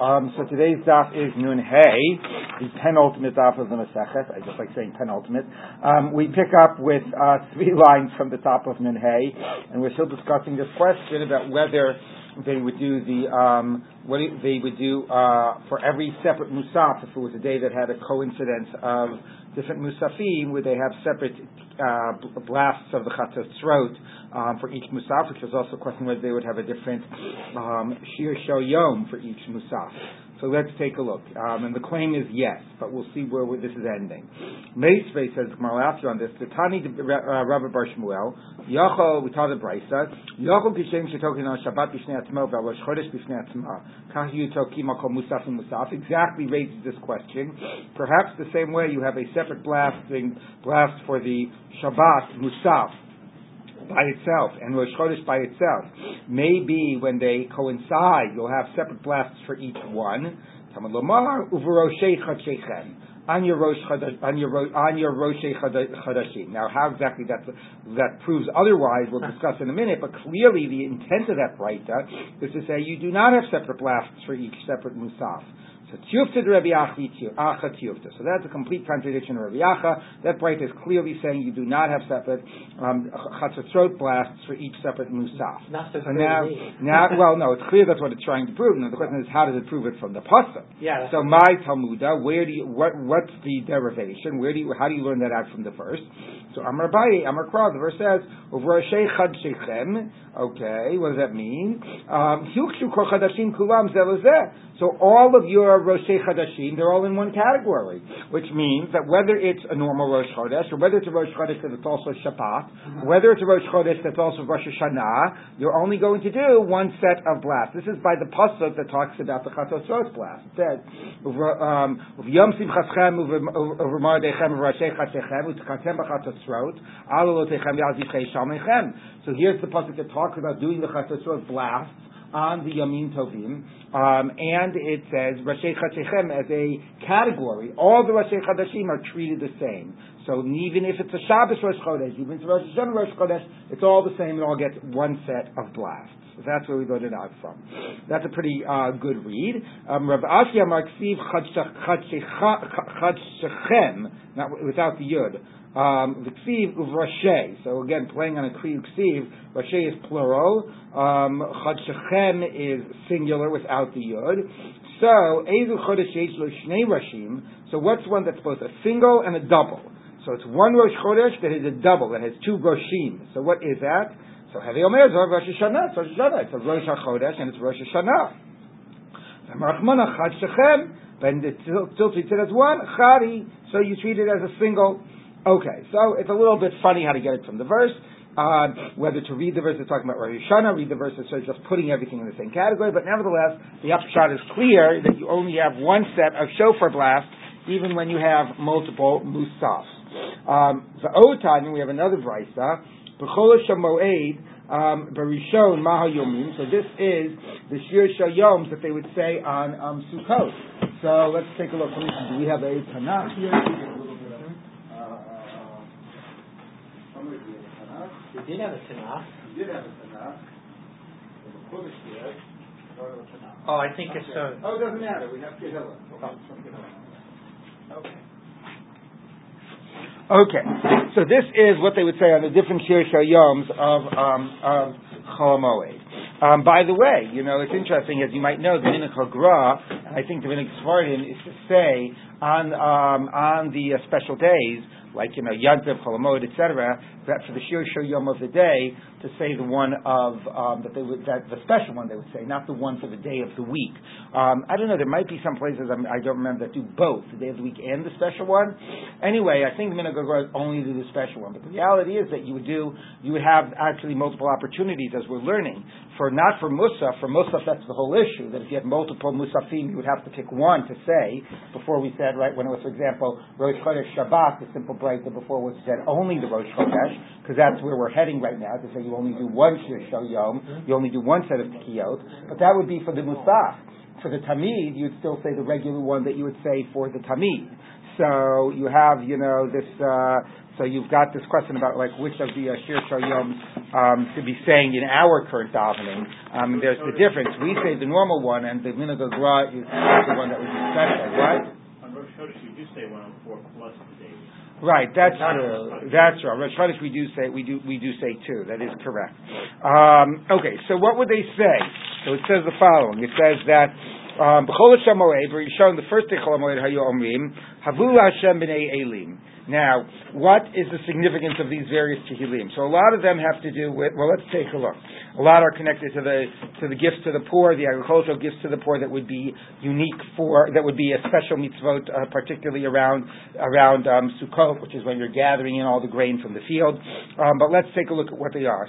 So today's daf is Nun Hey, the penultimate daf of the Masechet. I just like saying penultimate. We pick up with three lines from the top of Nun Hey, and we're still discussing this question about whether they would do for every separate musaf. If it was a day that had a coincidence of different musafim, would they have separate blasts of the chatzot throat for each musaf, which was also a question whether they would have a different shir shel yom for each musaf. So let's take a look. And the claim is yes, but we'll see where this is ending. Meisvei says, after on this, the Tani Rabbi Bar Shmuel, Yachol, we taught the Brisa, Yachol Kishem Shetokin on Shabbat B'Shnei Atzmo, V'alosh Chodesh B'Shnei Atzmo, Kah Yu Tokim Akol Musaf and Musaf, exactly raises this question. Perhaps the same way you have a separate blast for the Shabbat Musaf, by itself, and Rosh Chodesh by itself. Maybe when they coincide, you'll have separate blasts for each one. Tamad Lomar uVeroshei Chadshechem on your Roshei Chadashim. Now, how exactly that proves otherwise, we'll discuss in a minute. But clearly, the intent of that brayta is to say you do not have separate blasts for each separate musaf. So that's a complete contradiction of Rabbi Acha. That brayta is clearly saying you do not have separate chatzot throat blasts for each separate musaf. Not so clear. Now, it's clear that's what it's trying to prove. Now the question is, how does it prove it from the pasuk? Yeah. So my Talmuda, what's the derivation? How do you learn that out from the verse? So Amar Abaye, Amar Kra, the verse says, "Uvrashei chad shechem." Okay, what does that mean? So all of your Roshei Chadashim, they're all in one category, which means that whether it's a normal Rosh Chodesh, or whether it's a Rosh Chodesh that's also Shabbat, whether it's a Rosh Chodesh that's also Rosh Hashanah, you're only going to do one set of blasts. This is by the pasuk that talks about the Chatzot Tzros blast. It says, "V'yom simchaschem uvermardechem uvrashei chadashechem utkatem b'chatzot tzros alolotechem yalzichem shalmechem." So here's the pasuk that talks about doing the Chatzot Tzros blast on the Yamim Tovim, and it says Roshei Chadashim as a category. All the Roshei Chadashim are treated the same. So even if it's a Shabbos Rosh Chodesh, even if it's a Rosh Hashanah Rosh Chodesh, it's all the same. It all gets one set of blasts. So that's where we got it out from. That's a pretty good read. Rav Ashi Amar Ksiv Chadshechem, not without the Yud. The Ksiv Uvrashay. So again, playing on a Ksiv, Rashay is plural. Chadshechem is singular without the Yud. So, Ezu Chodesh Yesh Lo Shnei Rashim. So what's one that's both a single and a double? So it's one Rosh Chodesh that is a double, that has two Roshim. So what is that? So Hevi Omer Zor Rosh Hashanah. It's Rosh Hashanah. It's a Rosh HaChodesh and it's Rosh Hashanah. Rachmana Chadshechem. But it still treats it as one. Chari. So you treat it as a single. Okay, so it's a little bit funny how to get it from the verse. Whether to read the verse that's talking about Rosh Hashanah, read the verse that's just putting everything in the same category, but nevertheless, the upshot is clear that you only have one set of shofar blasts, even when you have multiple musaf. The Otan, we have another brisa, B'chol Shamoed Barishon Maha Yomim. So this is the Shir Shel Yoms that they would say on Sukkot. So let's take a look. Do we have a Tanakh here? We did have a Tanakh. Oh, I think it's so. Oh, it doesn't matter. We have Gehillah. Okay. Okay. So this is what they would say on the different Shir Shel Yoms of Chol HaMoed. By the way, it's interesting, as you might know, the Minhag HaGrah, I think the Minhag Sephardim, is to say on the special days, like, Yom Tov, Chol HaMoed, etc., that for the Shir Shel Yom of the day, to say the one of, the special one they would say, not the one for the day of the week. I don't know, there might be some places, I don't remember, that do both, the day of the week and the special one. Anyway, I think the Minhag HaGrah only do the special one, but the reality is that you would have actually multiple opportunities, as we're learning, for Musaf, that's the whole issue, that if you had multiple Musafim, you would have to pick one to say, before we said, right, when it was, for example, Rosh Chodesh Shabbat, the simple before was said only the Rosh Chodesh, because that's where we're heading right now, to say you only do one Shir Shel Yom, you only do one set of Tekiyot, but that would be for the Musaf. For the Tamid, you'd still say the regular one that you would say for the Tamid. So you have, this, so you've got this question about, like, which of the Shir Shel Yoms to be saying in our current davening. There's the difference. We say the normal one, and the minhag haGemara is the one that would be special. What? On Rosh Chodesh, we do say 104 plus the days. Right, that's true. That's right. Rosh Chodesh, we do say two. That is correct. Okay, so what would they say? So it says the following. It says that b'chol Hashem moed, where you're shown the first day chol moed hayu omrim havu Hashem b'nei elim. Now, what is the significance of these various tehillim? So a lot of them have to do with, well, let's take a look. A lot are connected to the gifts to the poor, the agricultural gifts to the poor that would be unique for, that would be a special mitzvot, particularly around Sukkot, which is when you're gathering in all the grain from the field. But let's take a look at what they are.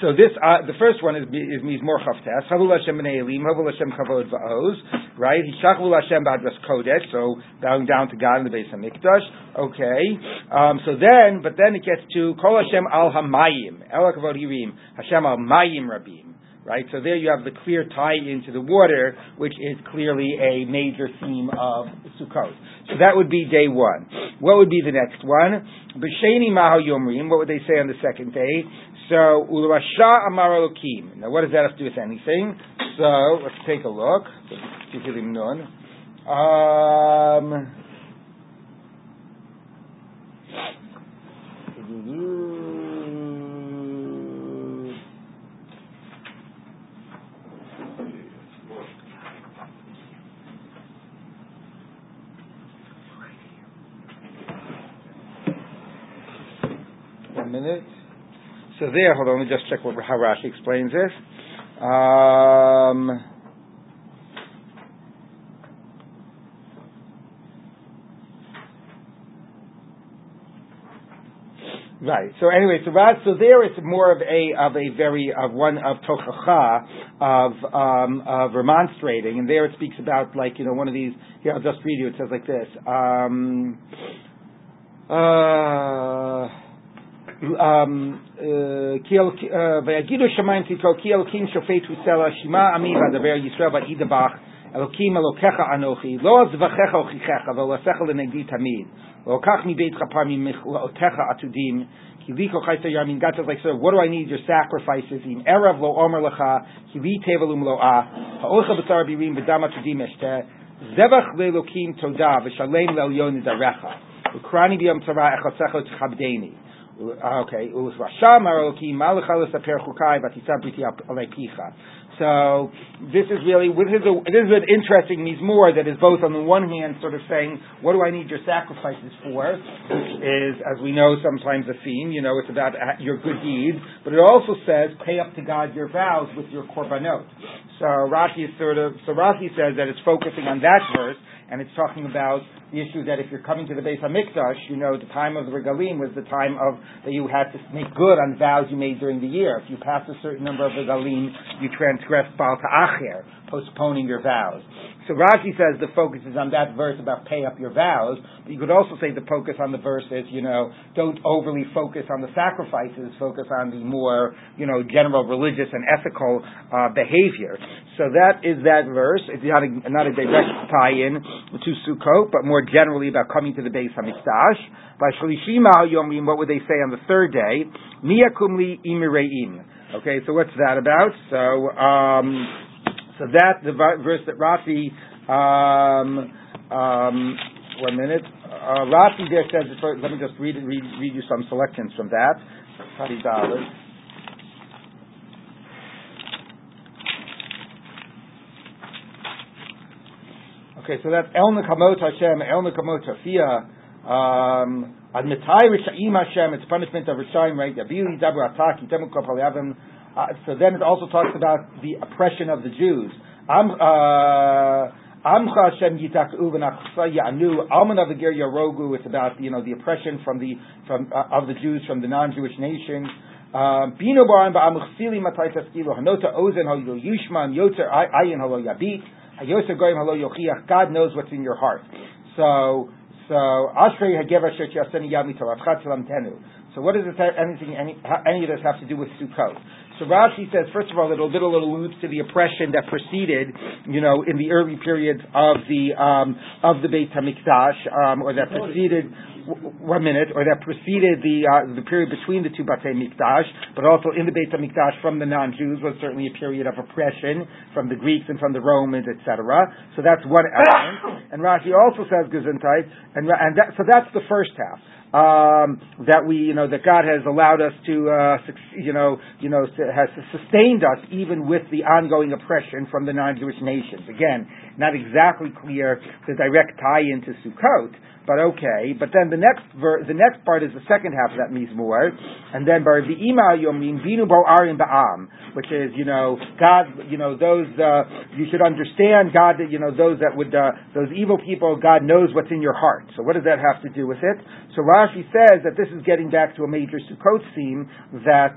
So this, the first one is Mizmor Chavtes. Chavul Hashem b'nei Elim, Chavul Hashem Chavod Va'oz, right? Hishachvul Hashem b'adras Kodesh, so bowing down to God in the Beis Hamikdash. Okay. But then it gets to Kol Hashem al Hamayim, El Kavod Hirim, Hashem al Mayim Rabim. Right, so there you have the clear tie into the water, which is clearly a major theme of Sukkot. So that would be day one. What would be the next one? B'sheni maho yomrim. What would they say on the second day? So u'rasha amar Elokim. Now, what does that have to do with anything? So let's take a look. Minute. So there, hold on, let me just check how Rashi explains this. Right. So anyway, so there it's more of tochacha, of remonstrating, and there it speaks about one of these. Here, I'll just read you. It says like this. Vayagidu shamayim titro ki Elokim shofet husela shema ami vadaber Yisrael va'idabach Elokim Elokecha anochi lo azvachecha ochichecha ve'olasecha lenegdi tamid ve'okach mi beitcha par mimichlootecha atudim kili kochai soyamin. God says, sir, what do I need your sacrifices? In erev lo omer lecha kili tevelum lo'ah ha'olcha b'tzar birim v'dam atudim eshteh zevach le'elokim toda v'shalem le'elyon nidarecha ukrani b'yom tzara echasecha t'chabdeni. Okay. So this is really this is an interesting mizmor that is both on the one hand sort of saying, what do I need your sacrifices for? Which is, as we know, sometimes a theme. It's about your good deeds, but it also says pay up to God your vows with your korbanot. So Rashi says that it's focusing on that verse. And it's talking about the issue that if you're coming to the Beis HaMikdash, the time of the regalim was the time of that you had to make good on vows you made during the year. If you passed a certain number of regalim, you transgressed Baal Ta'acher, postponing your vows. So Rashi says the focus is on that verse about pay up your vows, but you could also say the focus on the verse is, don't overly focus on the sacrifices, focus on the more, general religious and ethical behavior. So that is that verse. It's not a direct tie-in to Sukkot, but more generally about coming to the Beis HaMikdash. What would they say on the third day? Miyakum li imireim. Okay, so what's that about? So that the verse that Rashi, Rashi there says. Let me just read you some selections from that. Okay, so that's El Nekamot Hashem, El Nekamot Tafia, Ad Mitai Rishayim Hashem, it's punishment of Rishayim, right? Yabili Dabu Ataki, Temu Kopaliavim. So then it also talks about the oppression of the Jews. Amcha Hashem Yitak'u v'nachsa Ya'nu, Alman Avagir Yarogu, it's about, the oppression of the Jews from the non-Jewish nations. Bino Baran Ba'amuchsili Matai Taskilo, Hanota Ozen Holo Yushman, Yotzer Ayin Holo Yabit. God knows what's in your heart. So Ashrei Hagever Asher Yaseni Yami Torah Salam Tenu. So what does this any of this have to do with Sukkot? So Rashi says, first of all, it little alludes to the oppression that preceded, in the early periods of the Beit HaMikdash, or that preceded 1 minute, or that preceded the period between the two Batei Mikdash, but also in the Beit HaMikdash from the non-Jews was certainly a period of oppression from the Greeks and from the Romans, etc. So that's one element. And Rashi also says Gesundheit, so that's the first half. That we, that God has allowed us to, has sustained us even with the ongoing oppression from the non-Jewish nations. Again, not exactly clear the direct tie into Sukkot, but okay. But then the next part is the second half of that Mizmor, and then Bar V'ima Yomim Vinu Bo'arim Ba'am, which is, God, those you should understand, God, those that would those evil people, God knows what's in your heart. So what does that have to do with it? So Rashi says that this is getting back to a major Sukkot theme, that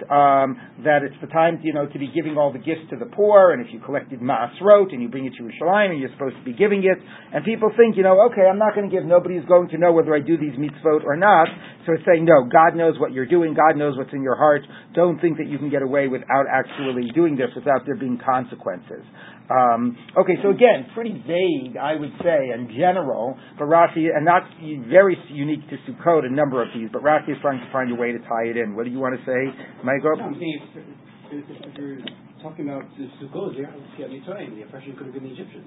it's the time, to be giving all the gifts to the poor, and if you collected Maasrot and you bring it to Yerushalayim and you're supposed to be giving it, and people think, okay, I'm not going to give, nobody's going to know whether I do these mitzvot or not, so it's saying, no, God knows what you're doing, God knows what's in your heart, don't think that you can get away without actually doing this, without there being consequences. Okay, so again, pretty vague, I would say, in general, but Rashi, and not very unique to Sukkot, a number of these, but Rashi is trying to find a way to tie it in. What do you want to say, Michael? No, I mean, if you're talking about Sukkot, you're obviously the oppression could have been the Egyptians.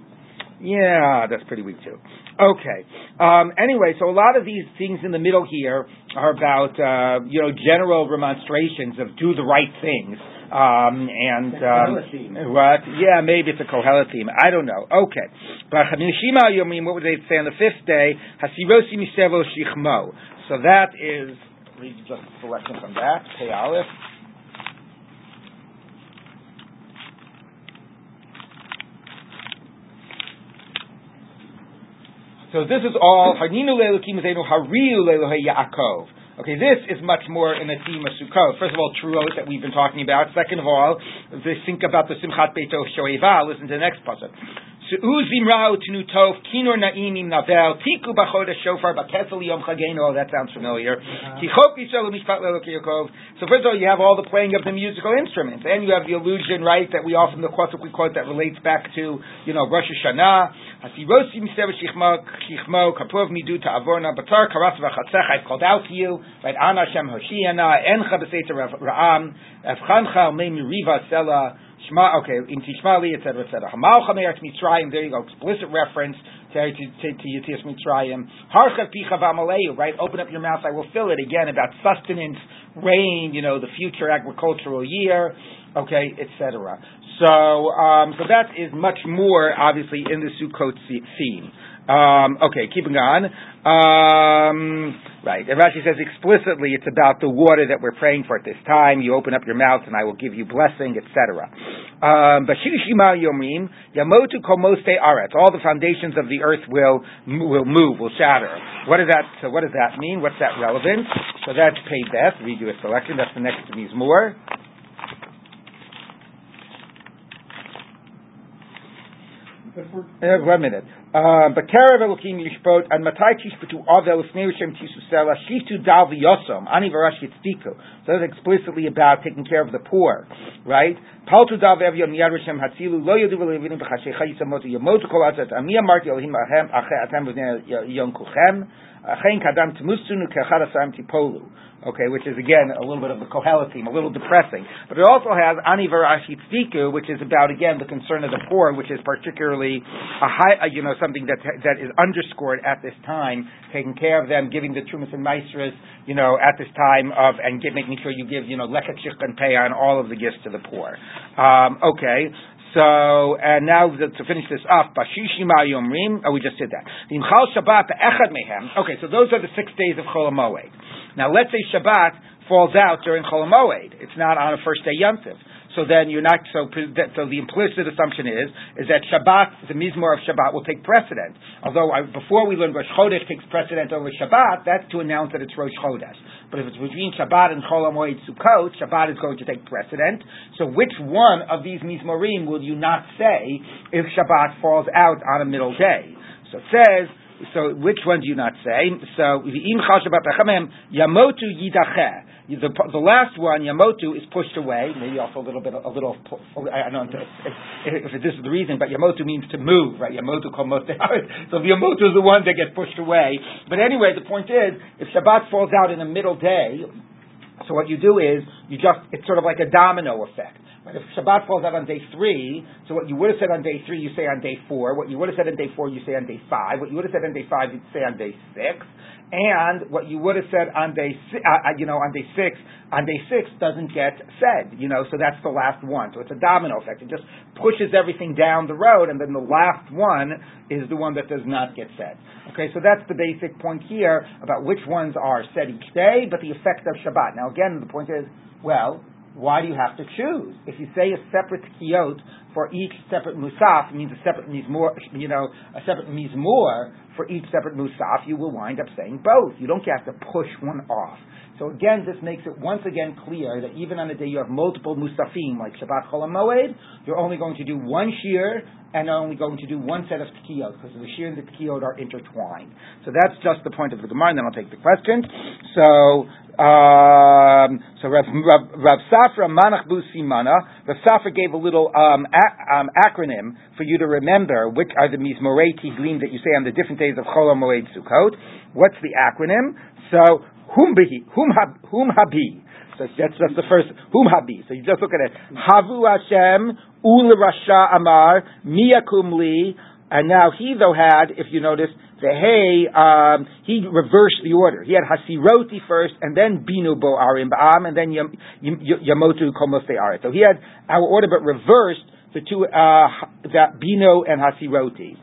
Yeah, that's pretty weak too. Okay. Anyway, so a lot of these things in the middle here are about, general remonstrations of do the right things. Yeah, maybe it's a Kohelet theme. I don't know. Okay. But Hamishima Yomim, what would they say on the fifth day? Hasirosi Misevo Shichmo. So that is, read just a selection from that, Pei Aleph. So this is all, Harninu Le'elokim Zeinu, Hariu Le'elohei Yaakov. Okay, this is much more in the theme of Sukkot. First of all, Truot that we've been talking about. Second of all, they think about the Simchat Beito Shoeva. Listen to the next passage. That sounds familiar. So first of all, you have all the playing of the musical instruments, and you have the allusion, right, that we often the Chosuk we quote that relates back to, Rosh Hashanah. I've called out to you, right? Ana Shem Hoshiana, Encha B'Seita Ra'am, Evchancha Meim Riva Sela. Okay, in Tishmali, etc., etc. Hamalcha me'eretz Mitzrayim. There you go. Explicit reference to Yetzias Mitzrayim. Harchav picha v'amaleu. Right, open up your mouth, I will fill it. Again, about sustenance, rain, the future agricultural year. Okay, etc. So that is much more obviously in the Sukkot theme. Okay, keeping on. Right. And Rashi says explicitly it's about the water that we're praying for at this time. You open up your mouth and I will give you blessing, etc. Bashirishima Yomim, Yamotu Komoste Aretz. All the foundations of the earth will move, will shatter. What does that mean? What's that relevant? So that's Pei Beth, read you a selection, that's the next to these more. One minute. B'kerev Elokim Yishpot and Matai Tishpotu Avel Snei Hashem Tisusela Shitu Dal V'Yosom Ani V'Rash Yitzdiku. So that's explicitly about taking care of the poor, right? Paltu Dal V'Avyom Yad Hashem Hatzilu Lo Yodu V'Levinu B'Chashei Chayisamotu Yamotu Kol Atzat Ami Amarti Elohim Ahem Achei Atam V'Nei Yom Kuchem Achein Kadam Tmusunu Kechad Asam Tipolu. Okay, which is again a little bit of the Kohelet theme, a little depressing. But it also has Ani V'Rash Yitzdiku, which is about again the concern of the poor, which is particularly something that is underscored at this time, taking care of them, giving the Trumas and Maestras, at this time of, and making sure you give, Lekach Shich and Peah and all of the gifts to the poor. Okay. So, and now to finish this off, Bashishima Yomrim, we just did that. Imchal Shabbat Echad Mehem. Okay, so those are the 6 days of Chol HaMoed. Now, let's say Shabbat falls out during Chol HaMoed. It's not on a first day Yom Tov. So then you're not, so the implicit assumption is that Shabbat, the Mizmor of Shabbat will take precedent. Although before we learned Rosh Chodesh takes precedent over Shabbat, that's to announce that it's Rosh Chodesh. But if it's between Shabbat and Chol HaMoed Sukkot, Shabbat is going to take precedent. So which one of these Mizmorim will you not say if Shabbat falls out on a middle day? So it says, so which one do you not say? So, Yamotu Yidacheh. The last one, Yamotu, is pushed away, maybe also a little. I don't know if this is the reason, but Yamotu means to move, right? Yamotu kol motei haaretz. So Yamotu is the one that gets pushed away. But anyway, the point is, if Shabbat falls out in the middle day, so what you do is it's sort of like a domino effect. But if Shabbat falls out on day 3, so what you would have said on day 3, you say on day 4. What you would have said on day 4, you say on day 5. What you would have said on day 5, you'd say on day 6. And what you would have said on day, on day six doesn't get said, so that's the last one. So it's a domino effect. It just pushes everything down the road, and then the last one is the one that does not get said. Okay, so that's the basic point here about which ones are said each day, but the effect of Shabbat. Now again, the point is, well, why do you have to choose? If you say a separate kiyot for each separate musaf, means a separate mizmor for each separate musaf, you will wind up saying both. You don't have to push one off. So again, this makes it once again clear that even on a day you have multiple musafim, like Shabbat Chol HaMoed, you're only going to do one shir and only going to do one set of tkiyot, because the shir and the tkiyot are intertwined. So that's just the point of the Gemara, and then I'll take the question. So Rav Safra Manach Bu Simana, Rav Safra gave a little acronym for you to remember which are the Mizmorei Tiglim that you say on the different days of Chol HaMoed Sukkot. What's the acronym? So Hum Habi. So that's just the first Hum Habi. So you just look at it. Havu Hashem Ul Rasha Amar Miyakum Li. And now he though had, if you notice, he reversed the order. He had Hasiroti first, and then Binu Bo Arim Ba'am, and then Yamotu Kol Motei Haaretz. So he had our order, but reversed the two, that Bino and Hasiroti.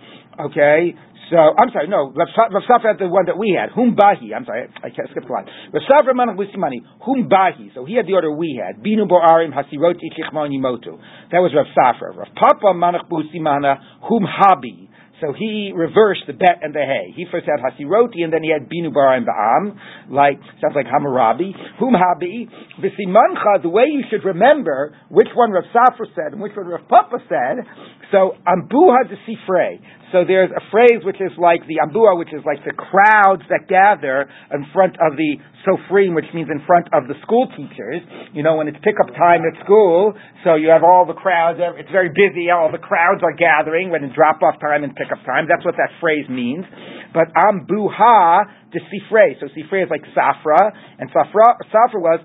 Okay? So, I'm sorry, no, Rav Safra had the one that we had, Humbahi, I'm sorry, I skipped a line. Rav Safra Manach Busimani, Humbahi, so he had the order we had, Binu Bo'arim, Hasiroti, Chichmon, Yimotu. That was Rav Safra. Rav Papa Manach Busimana, Humhabi. So he reversed the bet and the hay. He first had Hasiroti, and then he had Binu Bar and Ba'am, sounds like Hammurabi. Humhabi, V'simancha, the way you should remember which one Rav Safra said and which one Rav Papa said, so Ambuha de Sifrei. So there's a phrase which is like the Ambuha, which is like the crowds that gather in front of the Sofrim, which means in front of the school teachers. When it's pick-up time at school, so you have all the crowds, it's very busy, all the crowds are gathering when it's drop-off time and pick-up time. That's what that phrase means. But Ambuha de Sifrei. So Sifrei is like Safra, and Safra was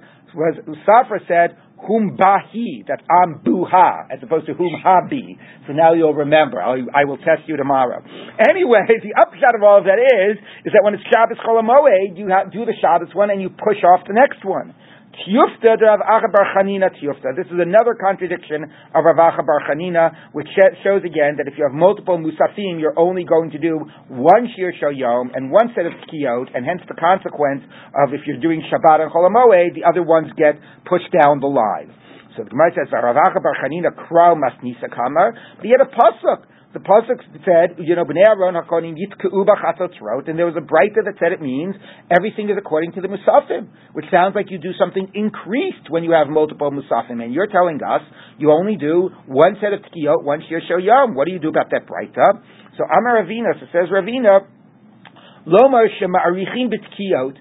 Safra said, Humbahi, that's Ambuha, as opposed to Humhabi. So now you'll remember. I will test you tomorrow. Anyway, the upshot of all of that is that when it's Shabbos Chol HaMoed, you do the Shabbos one and you push off the next one. This is another contradiction of Rav Acha Bar Chanina, which shows again that if you have multiple musafim, you're only going to do one shir shel yom and one set of tkiyot, and hence the consequence of if you're doing Shabbat and Chol HaMoed, the other ones get pushed down the line. So the Gemara says, Rav Acha Bar Chanina krau masnisa kamar, but he had a pasuk. The pasuk said, Bnei Aaron HaKohanim yitkeu b'chatzot, and there was a braita that said it means everything is according to the musafim, which sounds like you do something increased when you have multiple musafim, and you're telling us you only do one set of tkiyot, one shir shel yom. What do you do about that braita? So Amar Ravina, so says Ravina, Lomar shema'arichin b'tkiyot.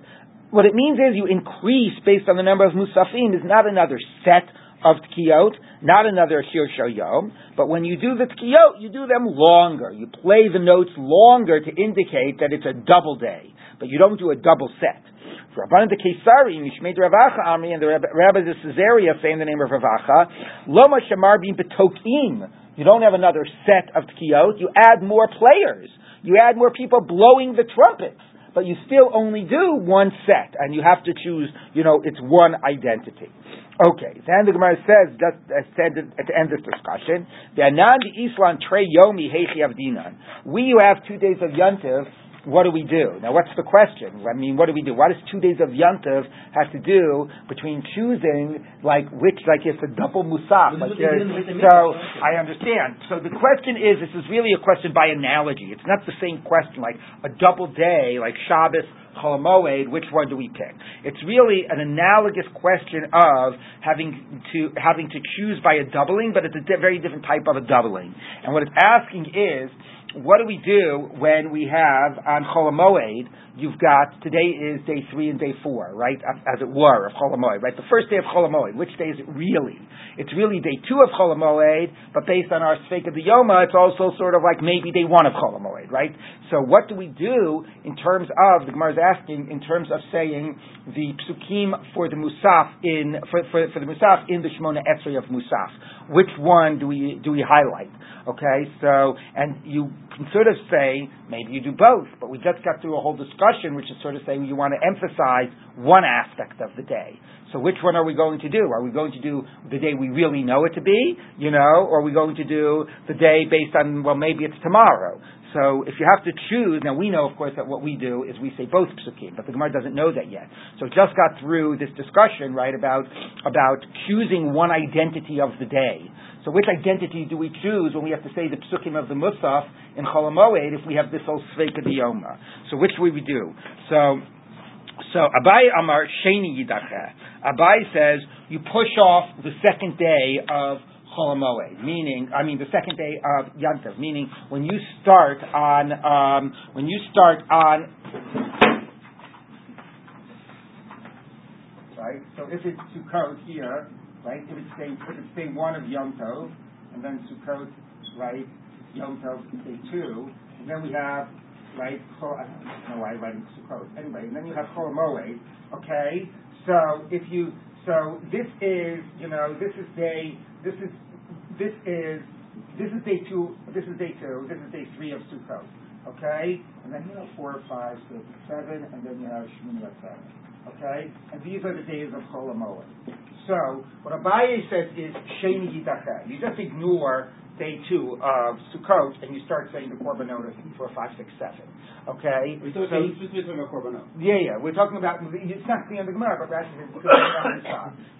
What it means is you increase based on the number of musafim is not another set of tkiyot, not another shir shel yom, but when you do the tkiyot, you do them longer. You play the notes longer to indicate that it's a double day, but you don't do a double set. For Rabbanan de Kesari, Mishmei Rav Acha Amri, and the Rabbi de Caesarea say in the name of Rav Acha, Loma Shemarbin B'tokim. You don't have another set of tkiyot. You add more players. You add more people blowing the trumpets. But you still only do one set, and you have to choose, it's one identity. Okay, then the Gemara says, to end this discussion, the Anan di Islan Tre Yomi Heichi Avdinan. We who have 2 days of Yontif, what do we do? Now, what's the question? I mean, what do we do? What does 2 days of Yontif have to do between choosing, it's a double musaf? I understand. So the question is, this is really a question by analogy. It's not the same question, like a double day, like Shabbos, Chol HaMoed, which one do we pick? It's really an analogous question of having to choose by a doubling, but it's a very different type of a doubling. And what it's asking is, what do we do when we have on Chol HaMoed, you've got, today is day 3 and day 4, right, as it were, of Chol HaMoed, right, the first day of Chol HaMoed, which day is it really? It's really day 2 of Chol HaMoed, but based on our Sfeika D'Yoma, it's also sort of like maybe day 1 of Chol HaMoed, right? So what do we do in terms of, the Gemara is asking, in terms of saying the Psukim for the Musaf in, for the Musaf in the Shemona Esrei of Musaf? Which one do we highlight? Okay, so, and you can sort of say, maybe you do both, but we just got through a whole discussion which is sort of saying you want to emphasize one aspect of the day. So which one are we going to do? Are we going to do the day we really know it to be, you know, or are we going to do the day based on, well, maybe it's tomorrow? So if you have to choose, now we know, of course, that what we do is we say both psukim, but the Gemara doesn't know that yet. So just got through this discussion, right, about choosing one identity of the day. So which identity do we choose when we have to say the psukim of the Musaf in Chol HaMoed if we have this whole Sfeika D'Yoma? So which way we do? So Abai Amar Sheni Yidacheh. Abai says you push off the second day of Chol HaMoed, the second day of Yantav, meaning when you start on. Right. So if it's Sukkot here, right? If it's day 1 of Yom Tov, and then Sukkot, right? Yom Tov is day 2, and then we have, right? I don't know why I'm writing Sukkot. Anyway, and then you have Chol HaMoed. Okay. So this is, you know, this is day 2, this is day 3 of Sukkot, okay? And then you have 4, 5, 6, 7, and then you have Shemini Atzeret, okay? And these are the days of Chol HaMoed. So, what Abaye says is, Sheni Yidacheh. You just ignore day 2 of Sukkot, and you start saying the Korbanot of 4, 5, 6, 7. Okay? We're talking about Korbanot. Yeah. We're talking about, it's not the end of the Gemara, but Rashi says,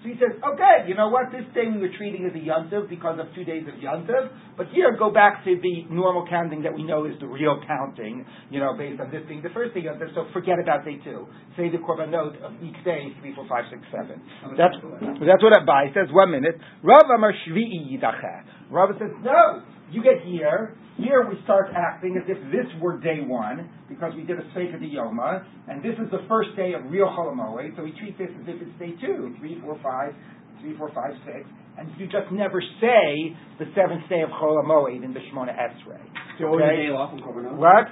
so he says, okay, you know what? This day we were treating as a Yontiv because of 2 days of Yontiv, but here, go back to the normal counting that we know is the real counting, you know, based on this being the first day Yontiv, so forget about day 2. Say the Korbanot of each day, 3, 4, 5, 6, 7. That's what Abai says. 1 minute. Rav Amar Shvi'i Yidacheh. Rabbi says, no, you get here. Here we start acting as if this were day 1, because we did a Sfeika D'Yoma, and this is the first day of real Chol HaMoed, so we treat this as if it's day 2, 3, 4, 5, 6, and you just never say the 7th day of Chol HaMoed in the Shemona Esrei. So okay? We're a day off in Korbanot? What?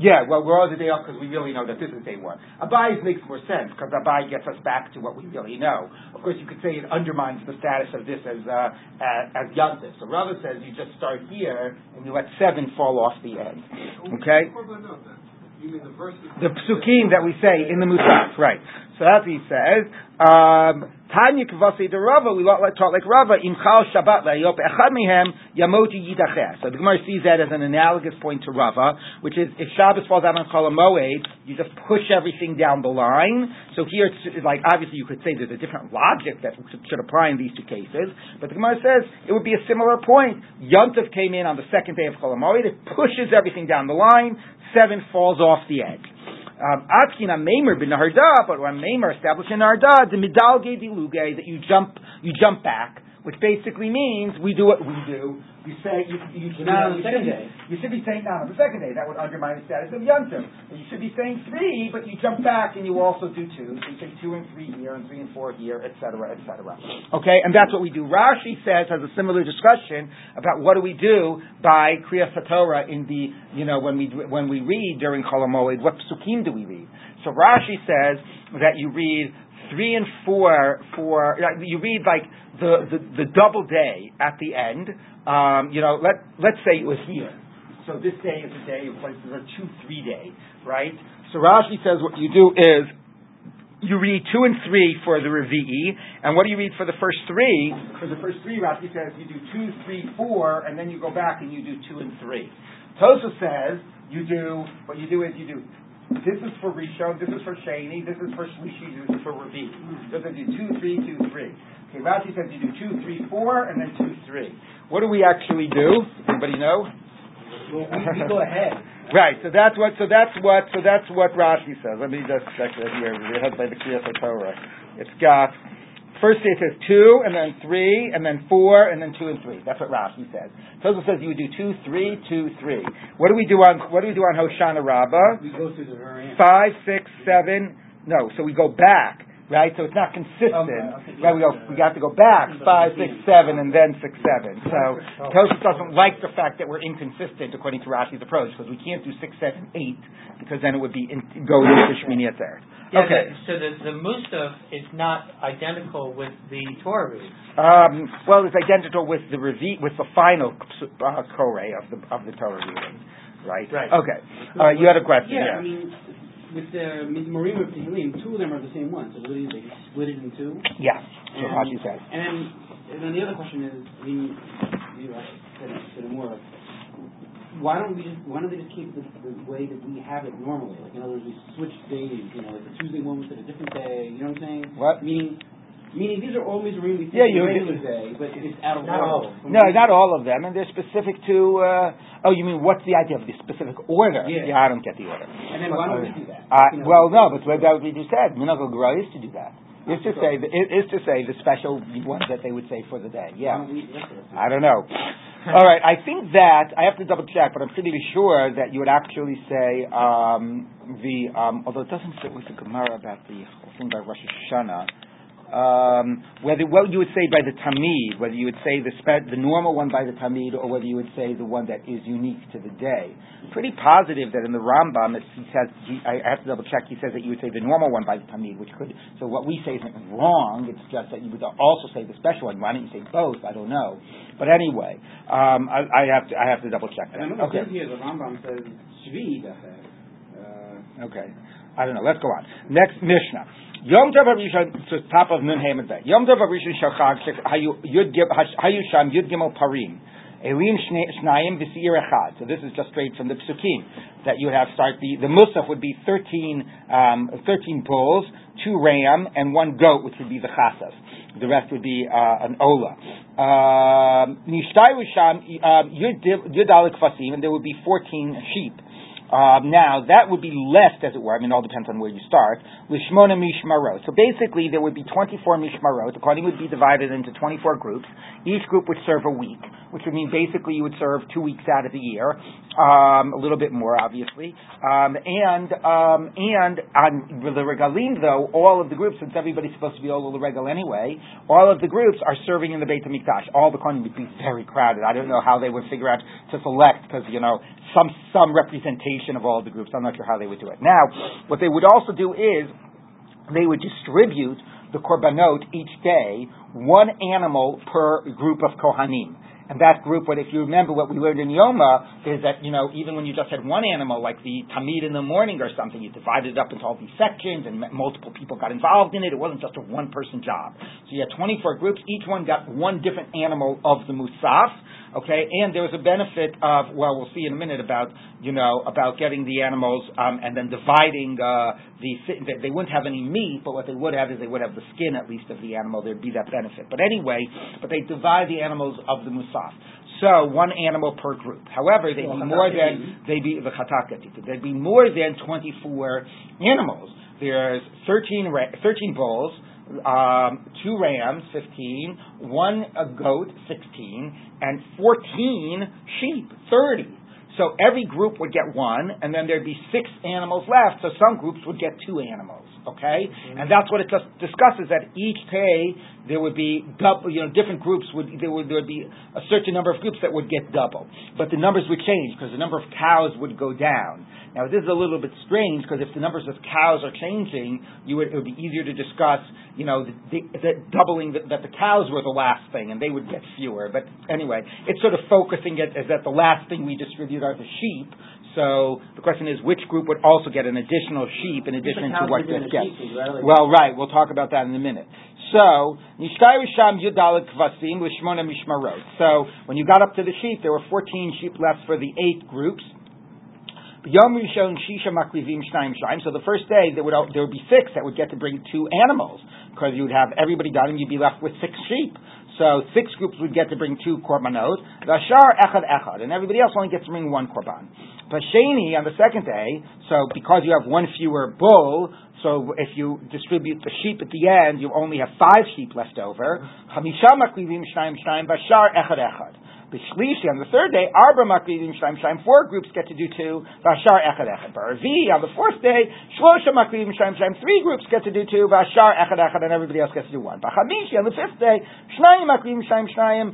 Yeah, well, we're all the day off because we really know that this is day 1. Abai makes more sense because Abai gets us back to what we really know. Of course, you could say it undermines the status of this as Yantiv. So Rava says you just start here and you let 7 fall off the end. Okay? You mean the psukim that we say in the Musaf, right? So that's what he says. Tanya Kvasi de Rava, we talk like Rava. Imchal Shabbat laYop Echad Mehem Yamoti Yidacher. So the Gemara sees that as an analogous point to Rava, which is if Shabbos falls out on Chol HaMoed, you just push everything down the line. So here, it's like obviously you could say there's a different logic that should apply in these 2 cases, but the Gemara says it would be a similar point. Yontif came in on the second day of Chol HaMoed. It pushes everything down the line. 7 falls off the edge. Atkina Meimer bin Harda, but when Meimer established in Harda, the Midalge Diluge, that you jump back, which basically means we do what we do. You say you should be saying the second day. That would undermine the status of Yantim. You should be saying 3, but you jump back and you also do 2. So you say 2 and 3 here and 3 and 4 here, etc., etc. Okay, and that's what we do. Rashi says has a similar discussion about what do we do by Kriyas HaTorah in the, you know, when we read during Chol HaMoed, what psukim do we read? So Rashi says that you read 3 and 4 for you read like the double day at the end. You know, let's say it was here. So this day is a day of places a 2-3 day, right? So Rashi says what you do is you read 2 and 3 for the Revi'i, and what do you read for the first 3? For the first 3, Rashi says you do 2, 3, 4, and then you go back and you do 2 and 3. Tosa says you do this is for Rishon, this is for Sheni, this is for Shlishi, this is for Revi. So they do 2, 3, 2, 3. Okay, Rashi says you do 2, 3, 4, and then 2, 3. What do we actually do? Anybody know? Well, we go ahead. Right. So that's what Rashi says. Let me just check that here. We're headed by the Kriyas HaTorah. It's got First it says 2, and then 3, and then 4, and then 2 and 3. That's what Rashi says. Tosafos says you would do 2, 3, 2, 3. What do we do on Hoshana Rabbah? We go through the Haran. 5, 6, 7. No, so we go back. Right, so it's not consistent. Right, we have to go back 5, 6, 7, and then 6, 7. So Tosafos doesn't like the fact that we're inconsistent according to Rashi's approach, because we can't do 6, 7, 8, because then it would be go into Shmini Atzeret. Yeah, okay. So the Musaf is not identical with the Torah reading. Well, it's identical with the final Koreh of the Torah reading. Right. Right. Okay. You had a question. Yeah. I mean, with the Mizmorim of Tehillim, 2 of them are the same one, so really they split it in 2. Yeah, that's what Rashi says. And then the other question is, I mean, maybe I said it more. Why don't they just keep the way that we have it normally? Like, in other words, we switch days. You know, like the Tuesday one was at a different day. You know what I'm saying? What? Meaning these are all Mizmorim. Yeah, you regular day, but it's out of all. No, not all of them, and they're specific to. Oh, you mean what's the idea of the specific order? Yeah, I don't get the order. And then why don't we do that? But that would be just said. Minhag Gura is to do that. Is to say the special ones that they would say for the day. Yeah. I don't know. All right, I think that I have to double check, but I'm pretty sure that you would actually say although it doesn't fit with the Gemara about the thing by Rosh Hashanah. Whether what you would say by the Tamid, whether you would say the normal one by the Tamid, or whether you would say the one that is unique to the day. Pretty positive that in the Rambam I have to double check, he says that you would say the normal one by the Tamid, so what we say isn't wrong, it's just that you would also say the special one. Why don't you say both? I don't know. But anyway, I have to double check that. And I know here the Rambam says Shvi okay. I don't know. Let's go on. Next Mishnah. Yom Tov Rishon, to top of Nun Haman Bay. Yom Tov Rishon Shachag Hayusham Yud Gimel Parim Elin Shnayim V'Seir Echad. So this is just straight from the Psukim that you would have start the Musaf would be 13 bulls, 2 ram, and 1 goat, which would be the Chassav. The rest would be an Ola. Nishtayru Sham Yud Alek Fasim, and there would be 14 sheep. Now, that would be left, as it were. I mean, it all depends on where you start. Lishmona mishmarot. So basically, there would be 24 mishmarot. The kohanim would be divided into 24 groups. Each group would serve a week, which would mean basically you would serve 2 weeks out of the year, a little bit more, obviously. And on the regalim, though, all of the groups, since everybody's supposed to be all the regal anyway, all of the groups are serving in the Beit HaMikdash. All the kohanim would be very crowded. I don't know how they would figure out to select, because, some representation of all the groups. I'm not sure how they would do it. Now, what they would also do is they would distribute the korbanot each day, 1 animal per group of kohanim. And that group, but if you remember what we learned in Yoma, is that, even when you just had 1 animal, like the Tamid in the morning or something, you divided it up into all these sections and multiple people got involved in it. It wasn't just a one-person job. So you had 24 groups. Each one got 1 different animal of the Musaf. Okay, and there was a benefit of, we'll see in a minute about getting the animals and then dividing they wouldn't have any meat, but what they would have is they would have the skin at least of the animal. There'd be that benefit. But anyway, they divide the animals of the Musaf. So 1 animal per group. However, there'd be more than 24 animals. There's 13 bulls, 2 rams, 15, 1 goat, 16, and 14 sheep, 30. So every group would get 1, and then there'd be 6 animals left, so some groups would get 2 animals, okay? Mm-hmm. And that's what it just discusses, that each day there would be double, different groups, there would be a certain number of groups that would get double. But the numbers would change, because the number of cows would go down. Now, this is a little bit strange, because if the numbers of cows are changing, it would be easier to discuss, the doubling, that the cows were the last thing, and they would get fewer. But anyway, it's sort of focusing it as that the last thing we distribute are the sheep. So the question is, which group would also get an additional sheep in addition to what this gets? Well, right, we'll talk about that in a minute. So, when you got up to the sheep, there were 14 sheep left for the 8 groups. Yom Rishon Shisha Makrivim Shnayim Shnayim. So the first day there would be 6 that would get to bring 2 animals, because you would have everybody done and you'd be left with 6 sheep. So 6 groups would get to bring 2 korbanot. V'ashar echad echad, and everybody else only gets to bring 1 korban. Pasheni on the second day, so because you have one fewer bull, so if you distribute the sheep at the end, you only have 5 sheep left over. Hamisha makrivim shnaim shnaim bashar echad echad. B'shlishi on the third day, arba makrivim shnaim shnaim, 4 groups get to do 2, bashar echad echad. B'arvi on the fourth day, shlosha makrivim shnaim shnaim, 3 groups get to do 2, bashar echad echad, and everybody else gets to do 1. B'chamishi on the fifth day, shnaim makrivim shnaim shnaim,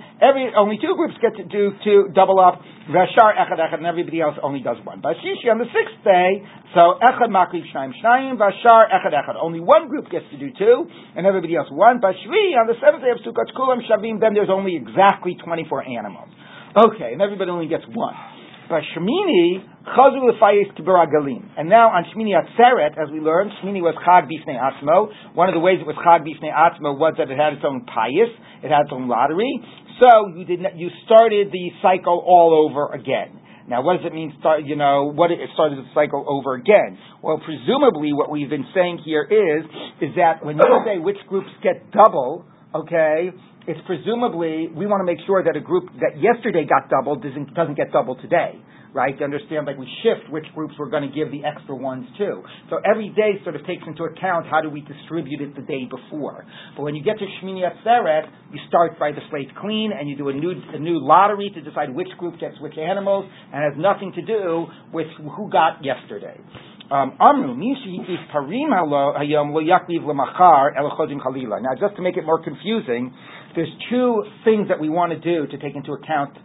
only 2 groups get to do 2, double up, bashar echad echad, and everybody else only does 1. B'shishi on the sixth day, so echad makriv shnaim shnaim, bashar echad echad. Only one group gets to do 2, and everybody else 1. But Shvi, on the seventh day of Sukkot, Kulam Shavim, then there's only exactly 24 animals. Okay, and everybody only gets 1. But Shemini, Chazu L'fayis Kibur Agalim. And now on Shemini Atzeret, as we learned, Shemini was Chag Bifnei Atzmo. One of the ways it was Chag Bifnei Atzmo was that it had its own pious, it had its own lottery. So you started the cycle all over again. Now, what does it mean? It started the cycle over again. Well, presumably, what we've been saying here is that when you say which groups get double, okay, it's presumably we want to make sure that a group that yesterday got double doesn't get double today, right? You understand? Like we shift which groups we're going to give the extra ones to. So every day sort of takes into account how do we distribute it the day before. But when you get to Shmini Atzeret, you start by the slate clean and you do a new lottery to decide which group gets which animals, and it has nothing to do with who got yesterday. Amru Mishi is Parim Hayom Lo Yakliv Lamachar Elochodim Chalila. Now, just to make it more confusing, there's 2 things that we want to do to take into account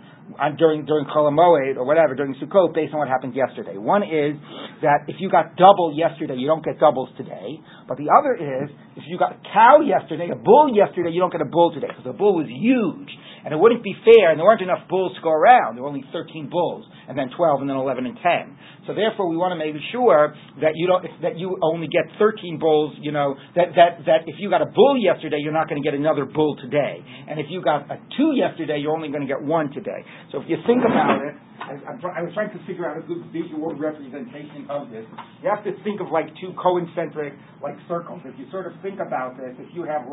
during Chol HaMoed or whatever during Sukkot based on what happened yesterday. One is that if you got double yesterday, you don't get doubles today. But the other is if you got a cow yesterday, a bull yesterday, you don't get a bull today because the bull was huge. And it wouldn't be fair, and there weren't enough bulls to go around. There were only 13 bulls, and then 12, and then 11, and 10. So therefore, we want to make sure that you only get 13 bulls. That if you got a bull yesterday, you're not going to get another bull today. And if you got a 2 yesterday, you're only going to get 1 today. So if you think about it, I was trying to figure out a good visual representation of this. You have to think of like 2 concentric like circles. If you sort of think about this, if you have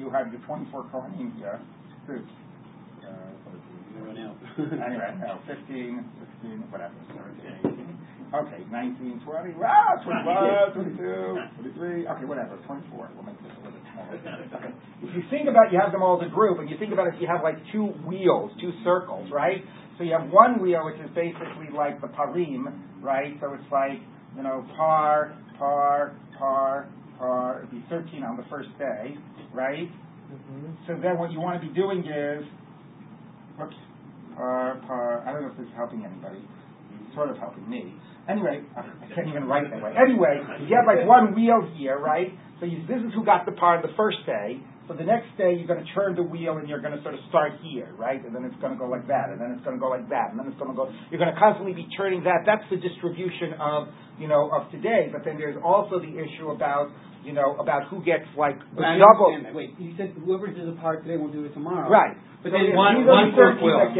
you have your 24 Kohanim here. Anyway, 15, whatever. 17, 18. Okay, 19, 20. Wow, 25, 22, 23. Okay, whatever. 24. We'll make this a little bit smaller. Okay. If you think about, you have them all as a group, and you think about if you have like 2 wheels, 2 circles, right? So you have one wheel which is basically like the parim, right? So it's like par, par, par. Or it'd be 13 on the first day, right? Mm-hmm. So then what you want to be doing is, I don't know if this is helping anybody. It's sort of helping me. Anyway, I can't even write that way. Anyway, you have like one wheel here, right? So this is who got the par the first day. So the next day you're going to turn the wheel and you're going to sort of start here, right? And then it's going to go like that, and then it's going to go like that, and then it's going to go. You're going to constantly be turning that. That's the distribution of today. But then there's also the issue about who gets like the double. Wait, you said whoever does the part today will do it tomorrow, right? But then one group will.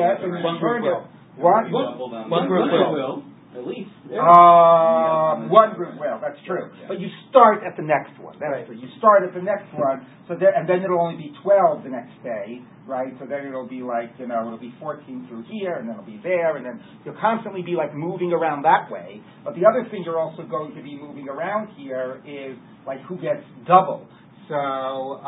One group will. At least. One group will. That's true. Yeah. But you start at the next one. That's true. You start at the next one. So there, and then it'll only be 12 the next day, right? So then it'll be like, it'll be 14 through here, and then it'll be there, and then you'll constantly be like moving around that way. But the other thing you're also going to be moving around here is like who gets double. So,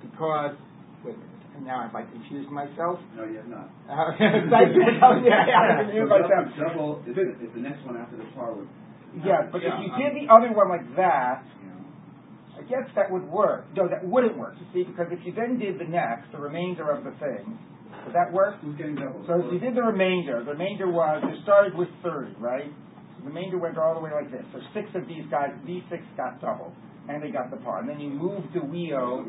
because, wait a minute. Now I've confused myself. No, you have not. Thank you. I confused myself. Double is the next one after the par would. Yeah, but if you did the other one like that, I guess that would work. No, that wouldn't work. You see, because if you then did the next, the remainder of the thing, would that work? Who's getting double? So if you did the remainder was it started with 30, right? The remainder went all the way like this. So 6 of these guys, these 6 got double, and they got the par. And then you moved the wheel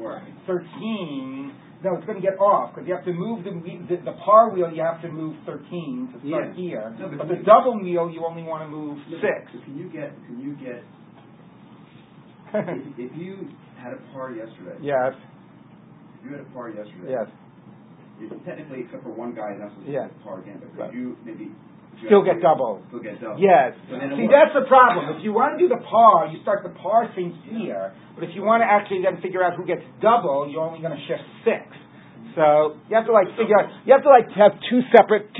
13. No, it's going to get off because you have to move the par wheel. You have to move 13 to start here, no, but the double wheel you only want to move 6. Can you get? if you had a par yesterday. Yes. If you had a par yesterday. Yes. Technically, except for one guy, that's a par again. But could you maybe? Still get double. Still get double. Yes. See, that's the problem. If you want to do the par, you start the par thing here. But if you want to actually then figure out who gets double, you're only going to shift 6. So you have to figure out. You have to have two separate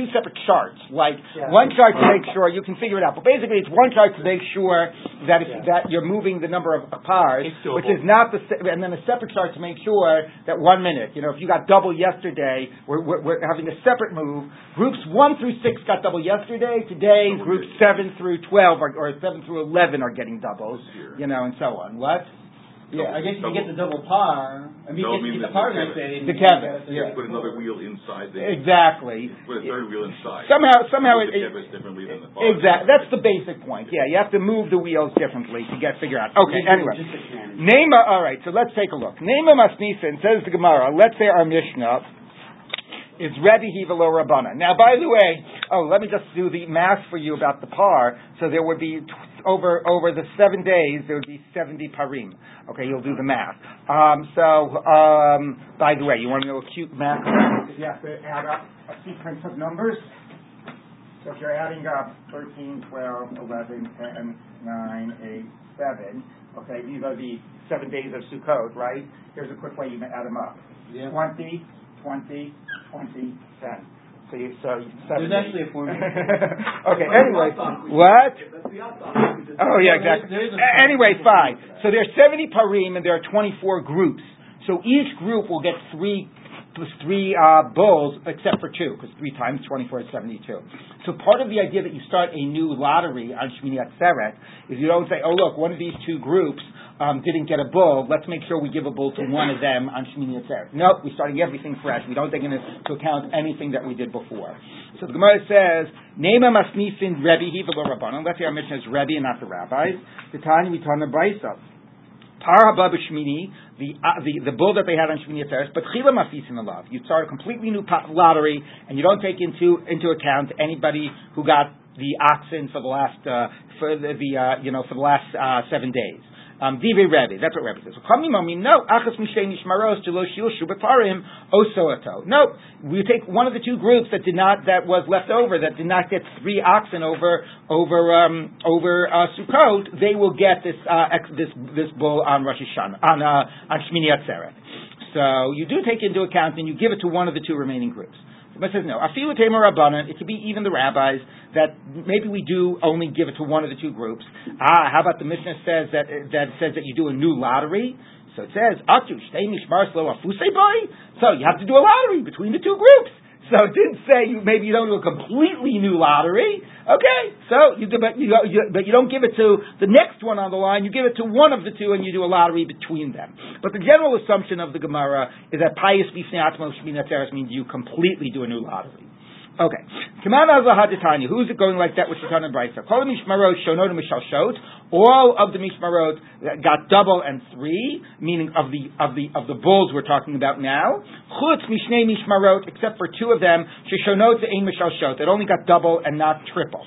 charts. One chart to make sure you can figure it out. But basically, it's one chart to make sure that that you're moving the number of pars, which is not the. And then a separate chart to make sure that 1 minute. If you got double yesterday, we're having a separate move. Groups 1 through 6 got double yesterday. Today, groups 7 through 12 or 7 through 11 are getting doubles. And so on. What? Yeah, I guess if you get the double par, I mean, you get the par next day. The Kevis. You put another wheel inside there. Exactly. Put a third wheel inside. Somehow the Kevis differently than the par. Exactly. That's the basic point. Yeah, you have to move the wheels differently to figure out. Okay, anyway. Nema, all right, so let's take a look. Nema Masnifin, says the Gemara, let's say our Mishnah is Rebbe Hiva Lo Rabbana. Now, by the way, let me just do the math for you about the par. So there would be, over the 7 days, there would be 70 parim. Okay, you'll do the math. By the way, you want to know a cute math? You have to add up a sequence of numbers. So if you're adding up 13, 12, 11, 10, 9, 8, 7, okay, these are the 7 days of Sukkot, right? Here's a quick way you can add them up. Yeah. 20, 20, 10. There's actually a formula. Okay, anyway. What? Oh, yeah, exactly. Anyway, fine. So there's 70 parim and there are 24 groups. So each group will get three bowls, except for two, because 3 times 24 is 72. So part of the idea that you start a new lottery on Shmini Atzeret is you don't say, oh, look, one of these two groups didn't get a bull. Let's make sure we give a bull to one of them on Shmini Atzeret. Nope, we're starting everything fresh. We don't take into account anything that we did before. So the Gemara says, Nema Masnifin Rebbe Hiva Lo Rabbanon. Let's say our mission is Rebbe and not the rabbis. The Tanya we turn the Brisa. Par haba b'shmini, the bull that they had on Shmini Atzeres, but chila mafisin alav. You start a completely new lottery, and you don't take into account anybody who got the oxen for the last 7 days. Divrei Rebbe, that's what Rebbe says. No, achas mishnei nishmaros to lo shilshu b'parim osoato. No, we take one of the two groups that was left over that did not get 3 oxen over Sukkot. They will get this bull on Rosh Hashanah on Shmini Atzeret. So you do take into account and you give it to one of the two remaining groups. But it says no. Afilu Tema Rabbanan. It could be even the rabbis that maybe we do only give it to one of the two groups. How about the Mishnah says that you do a new lottery? So it says Atu Shtei Mishmar Slo Afusei Boy. So you have to do a lottery between the two groups. So it didn't say maybe you don't do a completely new lottery. Okay, so you don't give it to the next one on the line. You give it to one of the two, and you do a lottery between them. But the general assumption of the Gemara is that pious b'fnei atzmo shmini atzeres means you completely do a new lottery. Okay, who's it going like that with Shatan and Brisa? Kol mishmarot shonot mishalshot. All of the mishmarot got double and 3, meaning of the bulls we're talking about now. Chutz mishnei mishmarot, except for 2 of them, sheshonot ze'ein mishalshot. It only got double and not triple.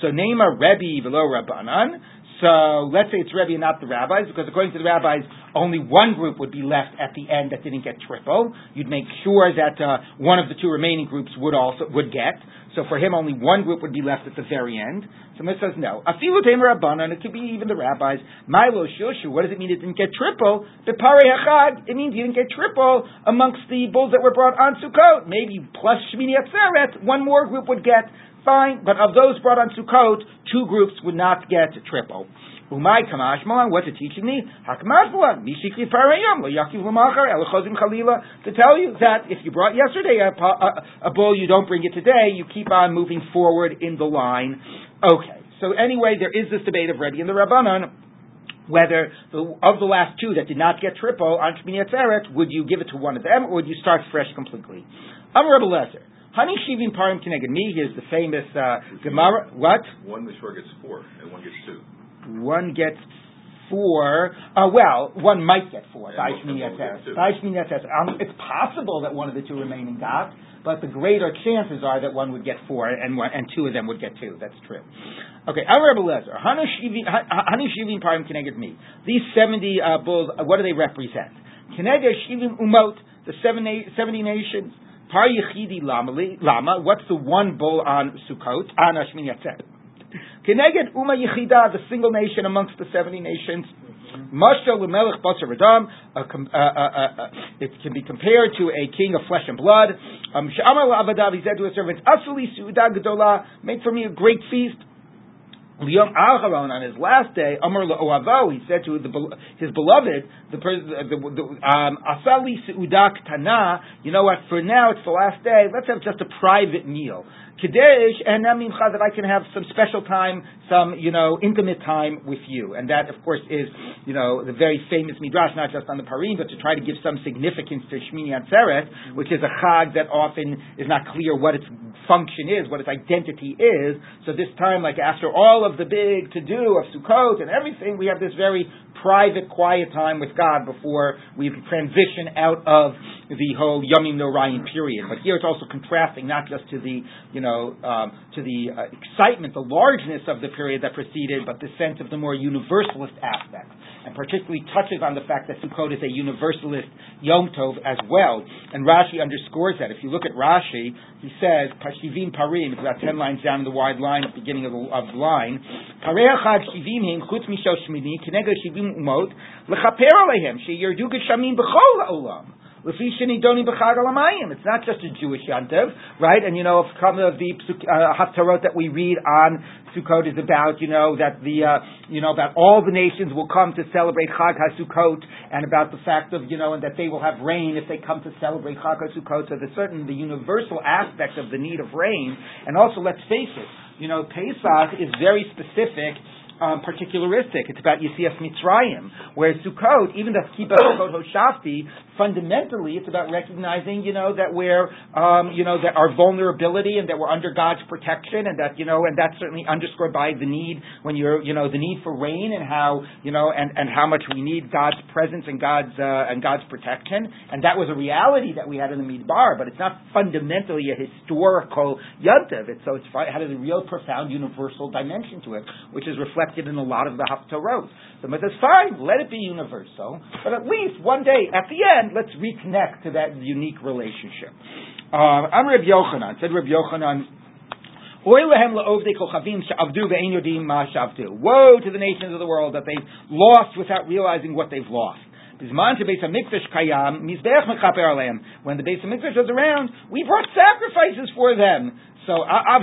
So neima Rebbe v'lo Rabbanan. So let's say it's Rebbe and not the rabbis, because according to the rabbis, only one group would be left at the end that didn't get triple. You'd make sure that one of the two remaining groups would get. So for him, only one group would be left at the very end. So Miss says no. Afilu Tema Rabbanan, it could be even the rabbis. Milo Shoshu, what does it mean it didn't get triple? Bepare Hachad, it means you didn't get triple amongst the bulls that were brought on Sukkot. Maybe plus Shmini Atzeret, one more group would get. Fine, but of those brought on Sukkot, 2 groups would not get triple. Umay kamashmalan, what's it teaching me? Hakamashmalan, mishikli parayam, lo yakiv l'machar, elachozim chalila, to tell you that if you brought yesterday a bull, you don't bring it today, you keep on moving forward in the line. Okay, so anyway, there is this debate of Rebbe and the Rabbanan, whether of the last 2 that did not get triple on Shmini Atzeret, would you give it to one of them, or would you start fresh completely? I'm Rebbe Lezer. Hani Shivim Parim Kineged Mi. Here's the famous Gemara. What? One Mishmar gets 4, and one gets 2. One gets 4. One might get 4. It's possible that one of the 2 remaining got, but the greater chances are that one would get 4, and 2 of them would get 2. That's true. Okay, Amar Rebbe Lezer. Hani Shivim Parim Kineged Mi. These 70 bulls, what do they represent? Kineged Shivim Umot, the 70 nations. Par Yechidi Lama, what's the one bull on Sukkot? On Shmini Atzeret. Keneged Uma Yechidah, the single nation amongst the 70 nations. Mashta L'melech Basar V'dam, it can be compared to a king of flesh and blood. She'amar L'avadav, he said to his servants, Asu li Su'udah Gedolah, make for me a great feast. Liyom Aharon, on his last day, Amar L'oavo, he said to his beloved, Asa li Su'udah K'tana, you know what, for now it's the last day, let's have just a private meal. Kadesh and Namimcha, that I can have some special time, some, you know, intimate time with you. And that, of course, is, you know, the very famous midrash, not just on the Purim, but to try to give some significance to Shmini Atzeret, which is a chag that often is not clear what its function is, what its identity is. So this time, like after all of the big to-do of Sukkot and everything, we have this very private, quiet time with God before we transition out of the whole Yomim Norayim period. But here it's also contrasting not just to the, you know, to the excitement, the largeness of the period that preceded, but the sense of the more universalist aspect, and particularly touches on the fact that Sukkot is a universalist Yom Tov as well. And Rashi underscores that. If you look at Rashi, he says, Pashivim Parim, it's about 10 lines down in the wide line at the beginning of the line, it's not just a Jewish yantiv, right? And you know, if some of the haftarot that we read on Sukkot is about, you know, that the, you know, about all the nations will come to celebrate Chag HaSukkot, and about the fact of, you know, and that they will have rain if they come to celebrate Chag HaSukkot. So there's certain the universal aspect of the need of rain, and also let's face it, you know, Pesach is very specific. Particularistic. It's about Yetzias Mitzrayim. Whereas Sukkot, even the Kibbutz Sukkot Hoshafti, fundamentally it's about recognizing, you know, that we're, you know, that our vulnerability and that we're under God's protection, and that, you know, and that's certainly underscored by the need when you're, you know, the need for rain, and how, you know, and how much we need God's presence and God's protection. And that was a reality that we had in the Midbar, but it's not fundamentally a historical yontiv. It's, so it's had a real profound universal dimension to it, which is reflected in a lot of the haftarot. So it's fine, let it be universal, but at least one day, at the end, let's reconnect to that unique relationship. I'm Reb Yochanan. Said Reb Yochanan, woe to the nations of the world that they've lost without realizing what they've lost. When the Beis HaMikdash was around, we brought sacrifices for them. So, now,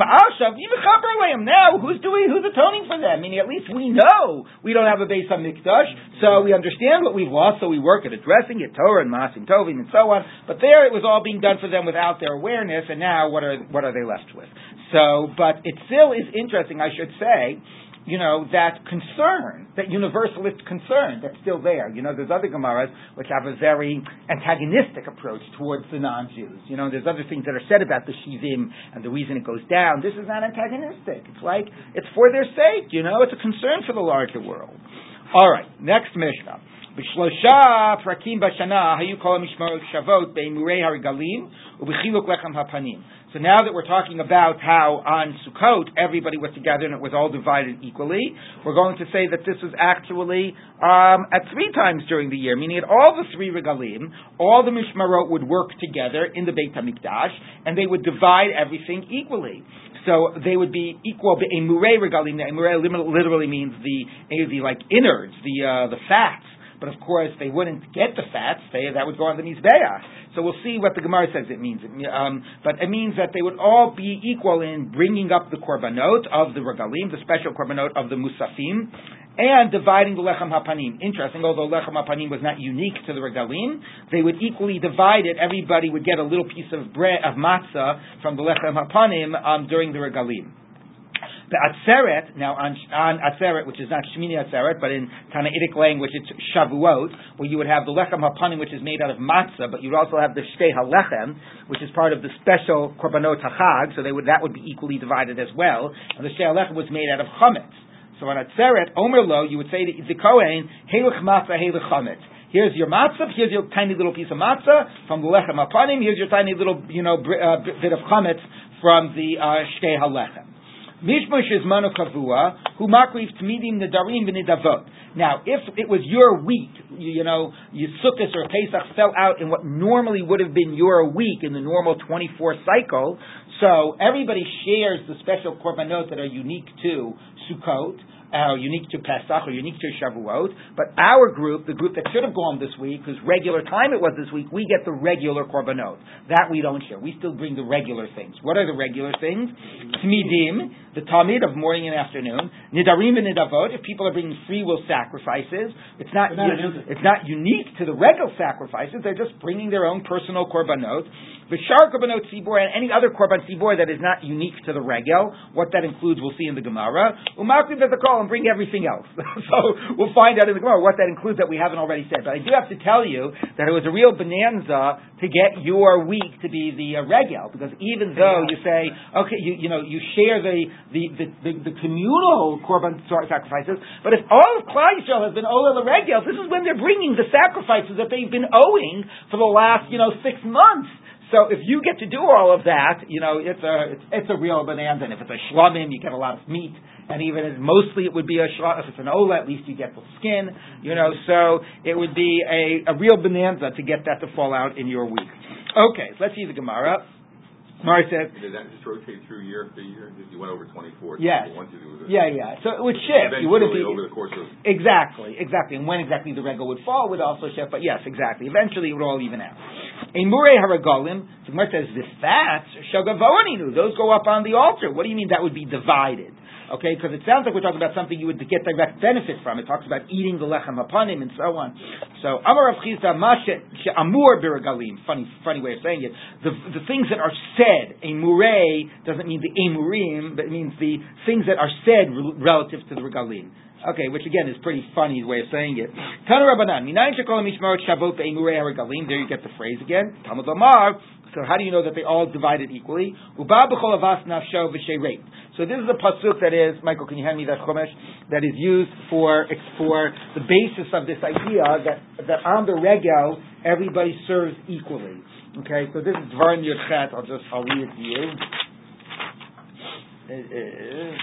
who's atoning for them? Meaning, at least we know we don't have a Beis HaMikdash, so we understand what we've lost, so we work at addressing it, Torah and Maasim Tovim and so on. But there, it was all being done for them without their awareness, and now, what are they left with? So, but it still is interesting, I should say, you know, that concern, that universalist concern that's still there. You know, there's other Gemaras which have a very antagonistic approach towards the non-Jews. You know, there's other things that are said about the Shivim and the reason it goes down. This is not antagonistic. It's like, it's for their sake, you know, it's a concern for the larger world. All right, next Mishnah. B'shlosha prakim bashana hayu kol mishmarot shavot be'imurei harigalim u'b'chiluk lechem hapanim. So now that we're talking about how on Sukkot everybody was together and it was all divided equally, we're going to say that this was actually at 3 times during the year, meaning at all the 3 regalim, all the mishmarot would work together in the Beit HaMikdash, and they would divide everything equally. So they would be equal. Be'imurei regalim. The imurei literally means the like innards, the fats. But of course, they wouldn't get the fats. That would go on the Mizbeach. So we'll see what the Gemara says it means. But it means that they would all be equal in bringing up the korbanot of the regalim, the special korbanot of the musafim, and dividing the lechem hapanim. Interesting, although lechem hapanim was not unique to the regalim, they would equally divide it. Everybody would get a little piece of bread, of matzah, from the lechem hapanim during the regalim. The Atzeret, now on Atzeret, which is not Shemini Atzeret, but in Tanaitic language it's Shavuot, where you would have the Lechem HaPanim, which is made out of matzah, but you'd also have the Shtei HaLechem, which is part of the special Korbanot HaChag, so that would be equally divided as well, and the Shtei HaLechem was made out of Chametz. So on Atzeret, Omer Lo, you would say to the Kohen, Heilech Matzah, Heilech Chametz. Here's your matzah, here's your tiny little piece of matzah from the Lechem HaPanim, here's your tiny little, you know, bit of Chametz from the Shtei HaLechem. Mishmush is manu kavua, who makriv tmidim nedarim v'nidavot. Now, if it was your week, you know, Yisukis or Pesach fell out in what normally would have been your week in the normal 24 cycle, So everybody shares the special korbanot that are unique to Sukkot, unique to Pesach, or unique to Shavuot. But our group, the group that should have gone this week, whose regular time it was this week, we get the regular korbanot. That we don't share. We still bring the regular things. What are the regular things? Tmidim, the Talmid of morning and afternoon. Nidarim and Nidavot, if people are bringing free will sacrifices. It's not unique to the regular sacrifices. They're just bringing their own personal korbanot. V'shar korbanot tzibor, and any other korban tzibor that is not unique to the regel. What that includes, we'll see in the Gemara. Umakriv at the call and bring everything else. So we'll find out in the Gemara what that includes that we haven't already said. But I do have to tell you that it was a real bonanza to get your week to be the regel, because even though you say, okay, you share the communal korban sacrifices, but if all of Klal Yisrael has been ola the regel, this is when they're bringing the sacrifices that they've been owing for the last 6 months. So if you get to do all of that, it's a real bonanza. And if it's a shlomim, you get a lot of meat. And even as mostly it would be a shlomim, if it's an ola, at least you get the skin. So it would be a real bonanza to get that to fall out in your week. Okay, so let's see the Gemara. Mari says, did that just rotate through year after year? You went over 24. Yes. So it would shift. Eventually, over the course of... Exactly. And when exactly the regal would fall would also shift. But yes, exactly. Eventually, it would all even out. Emurei haragolim. So Mari says, v'fat shagavoaninu. Those go up on the altar. What do you mean that would be divided? Okay, because it sounds like we're talking about something you would get direct benefit from. It talks about eating the lechem upon him and so on. So, Amar Rav Chisda Mashet Amur Biragalim. Funny way of saying it. The things that are said, Amurei doesn't mean the Amurim, but it means the things that are said relative to the Regalim. Okay, which again is pretty funny way of saying it. Tanu Rabbanan Minayin Shekol Mishmarot Shavot Amurei Regalim. There you get the phrase again. Talmud Amar. So how do you know that they all divided equally? Uba b'chol avas nafsho v'sheireit. So this is a pasuk that is, Michael, can you hand me that chumash? That is used for the basis of this idea that on the regel everybody serves equally. Okay, so this is Dvarim Yudchet. I'll read it to you. It is.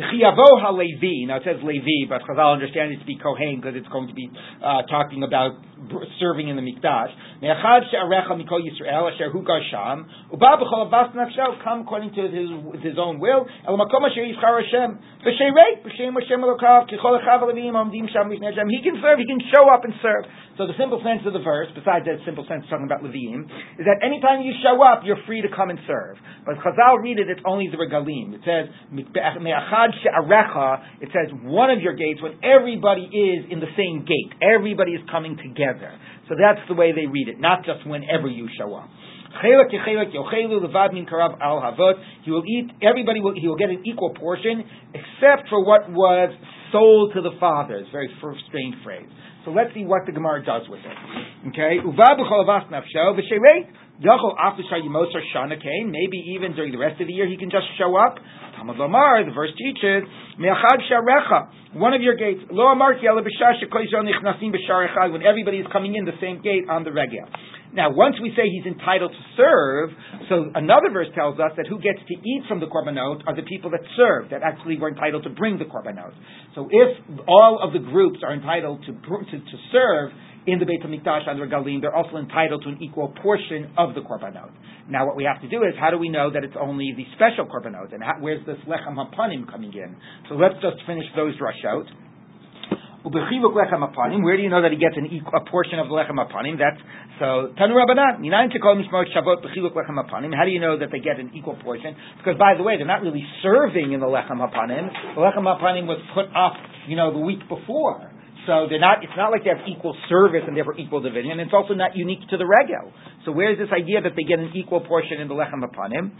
V'chiyavo ha-levi. Now it says Levi, but Chazal understand it to be Kohen because it's going to be talking about serving in the Mikdash. Me'achad she'arecha mikol Yisrael asher hu gasham uba b'chol avas nafsho, come according to his own will el makom asher yivchar Hashem v'sheirei b'shem Hashem elokav k'chol echav leviim omdim sham lifnei Hashem. He can serve. He can show up and serve. So the simple sense of the verse, besides that simple sense talking about leviim, is that anytime you show up, you're free to come and serve. But Chazal read it, it's only the regalim. It says me'achad. It says one of your gates when everybody is in the same gate. Everybody is coming together. So that's the way they read it, not just whenever you show up. He will get an equal portion except for what was sold to the fathers. Very strange phrase. So let's see what the Gemara does with it. Okay? Maybe even during the rest of the year he can just show up. Talmud Lamar, the verse teaches, one of your gates, when everybody is coming in the same gate on the regel. Now, once we say he's entitled to serve, so another verse tells us that who gets to eat from the korbanot are the people that serve, that actually were entitled to bring the korbanot. So if all of the groups are entitled to serve in the Beit HaMikdash and Regalim, they're also entitled to an equal portion of the korbanot. Now, what we have to do is, how do we know that it's only the special korbanot? And where's this lechem hapanim coming in? So let's just finish those drashot. Where do you know that he gets a portion of the lechem apanim? That's so. Tanu Rabbanan. How do you know that they get an equal portion? Because by the way, they're not really serving in the lechem apanim. The lechem apanim was put up, the week before. So they're not. It's not like they have equal service and therefore equal division. And it's also not unique to the regel. So where is this idea that they get an equal portion in the lechem apanim?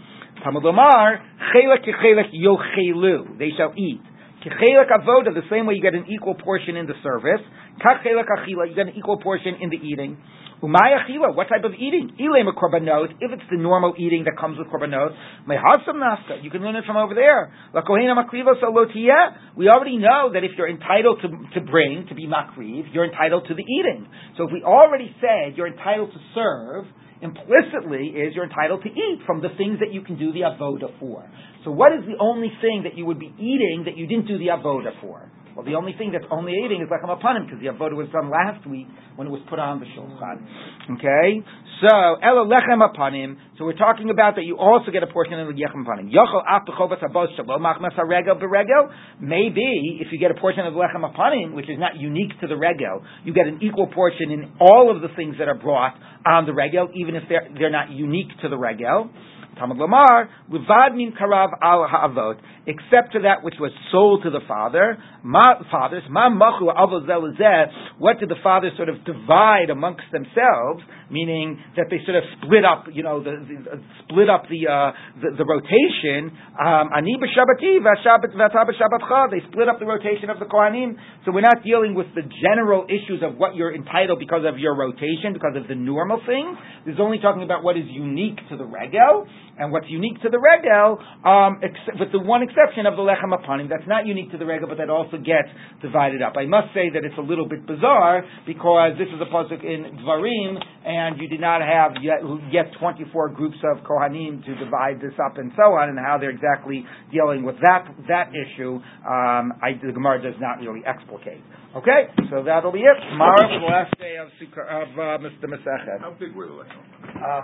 Talmud Lomar, chelek kechelek yochelu. They shall eat. Kechelek avoda, the same way you get an equal portion in the service. Kachelek achila, you get an equal portion in the eating. Umay achila, what type of eating? Ilema korbanot, if it's the normal eating that comes with korbanot. Mehasam nafka, you can learn it from over there. La kohena makriva salotia, we already know that if you're entitled to be makriv, you're entitled to the eating. So if we already said you're entitled to serve, implicitly is you're entitled to eat from the things that you can do the avoda for. So what is the only thing that you would be eating that you didn't do the avoda for? Well, the only thing that's only aiding is Lechem Apanim, because the avodah was done last week when it was put on the Shulchan. Okay? So, Ela Lechem Apanim. So we're talking about that you also get a portion of the Lechem Apanim. Yochel Ap B'Chovas Habos Shelo Machmas HaRegel B'Regel. Maybe, if you get a portion of the Lechem Apanim, which is not unique to the Regel, you get an equal portion in all of the things that are brought on the Regel, even if they're not unique to the Regel. Talmud Lamar, Levad Min Karav Al Ha'avot, except for that which was sold to the father, fathers, Ma Machu Avot Zel Zeh, what did the fathers sort of divide amongst themselves, meaning that they sort of split up, you know, the rotation, Ani B'Shabbati V'ata B'Shabbatcha, they split up the rotation of the Kohanim, so we're not dealing with the general issues of what you're entitled because of your rotation, because of the normal things, this is only talking about what is unique to the Regel. And what's unique to the Regel, with the one exception of the Lechem Apanim, that's not unique to the Regel, but that also gets divided up. I must say that it's a little bit bizarre, because this is a pasuk in Dvarim, and you did not have yet 24 groups of Kohanim to divide this up and so on, and how they're exactly dealing with that issue, the Gemara does not really explicate. Okay, so that'll be it. Tomorrow, the last day of the Masechet. How big were the Lechem Apanim?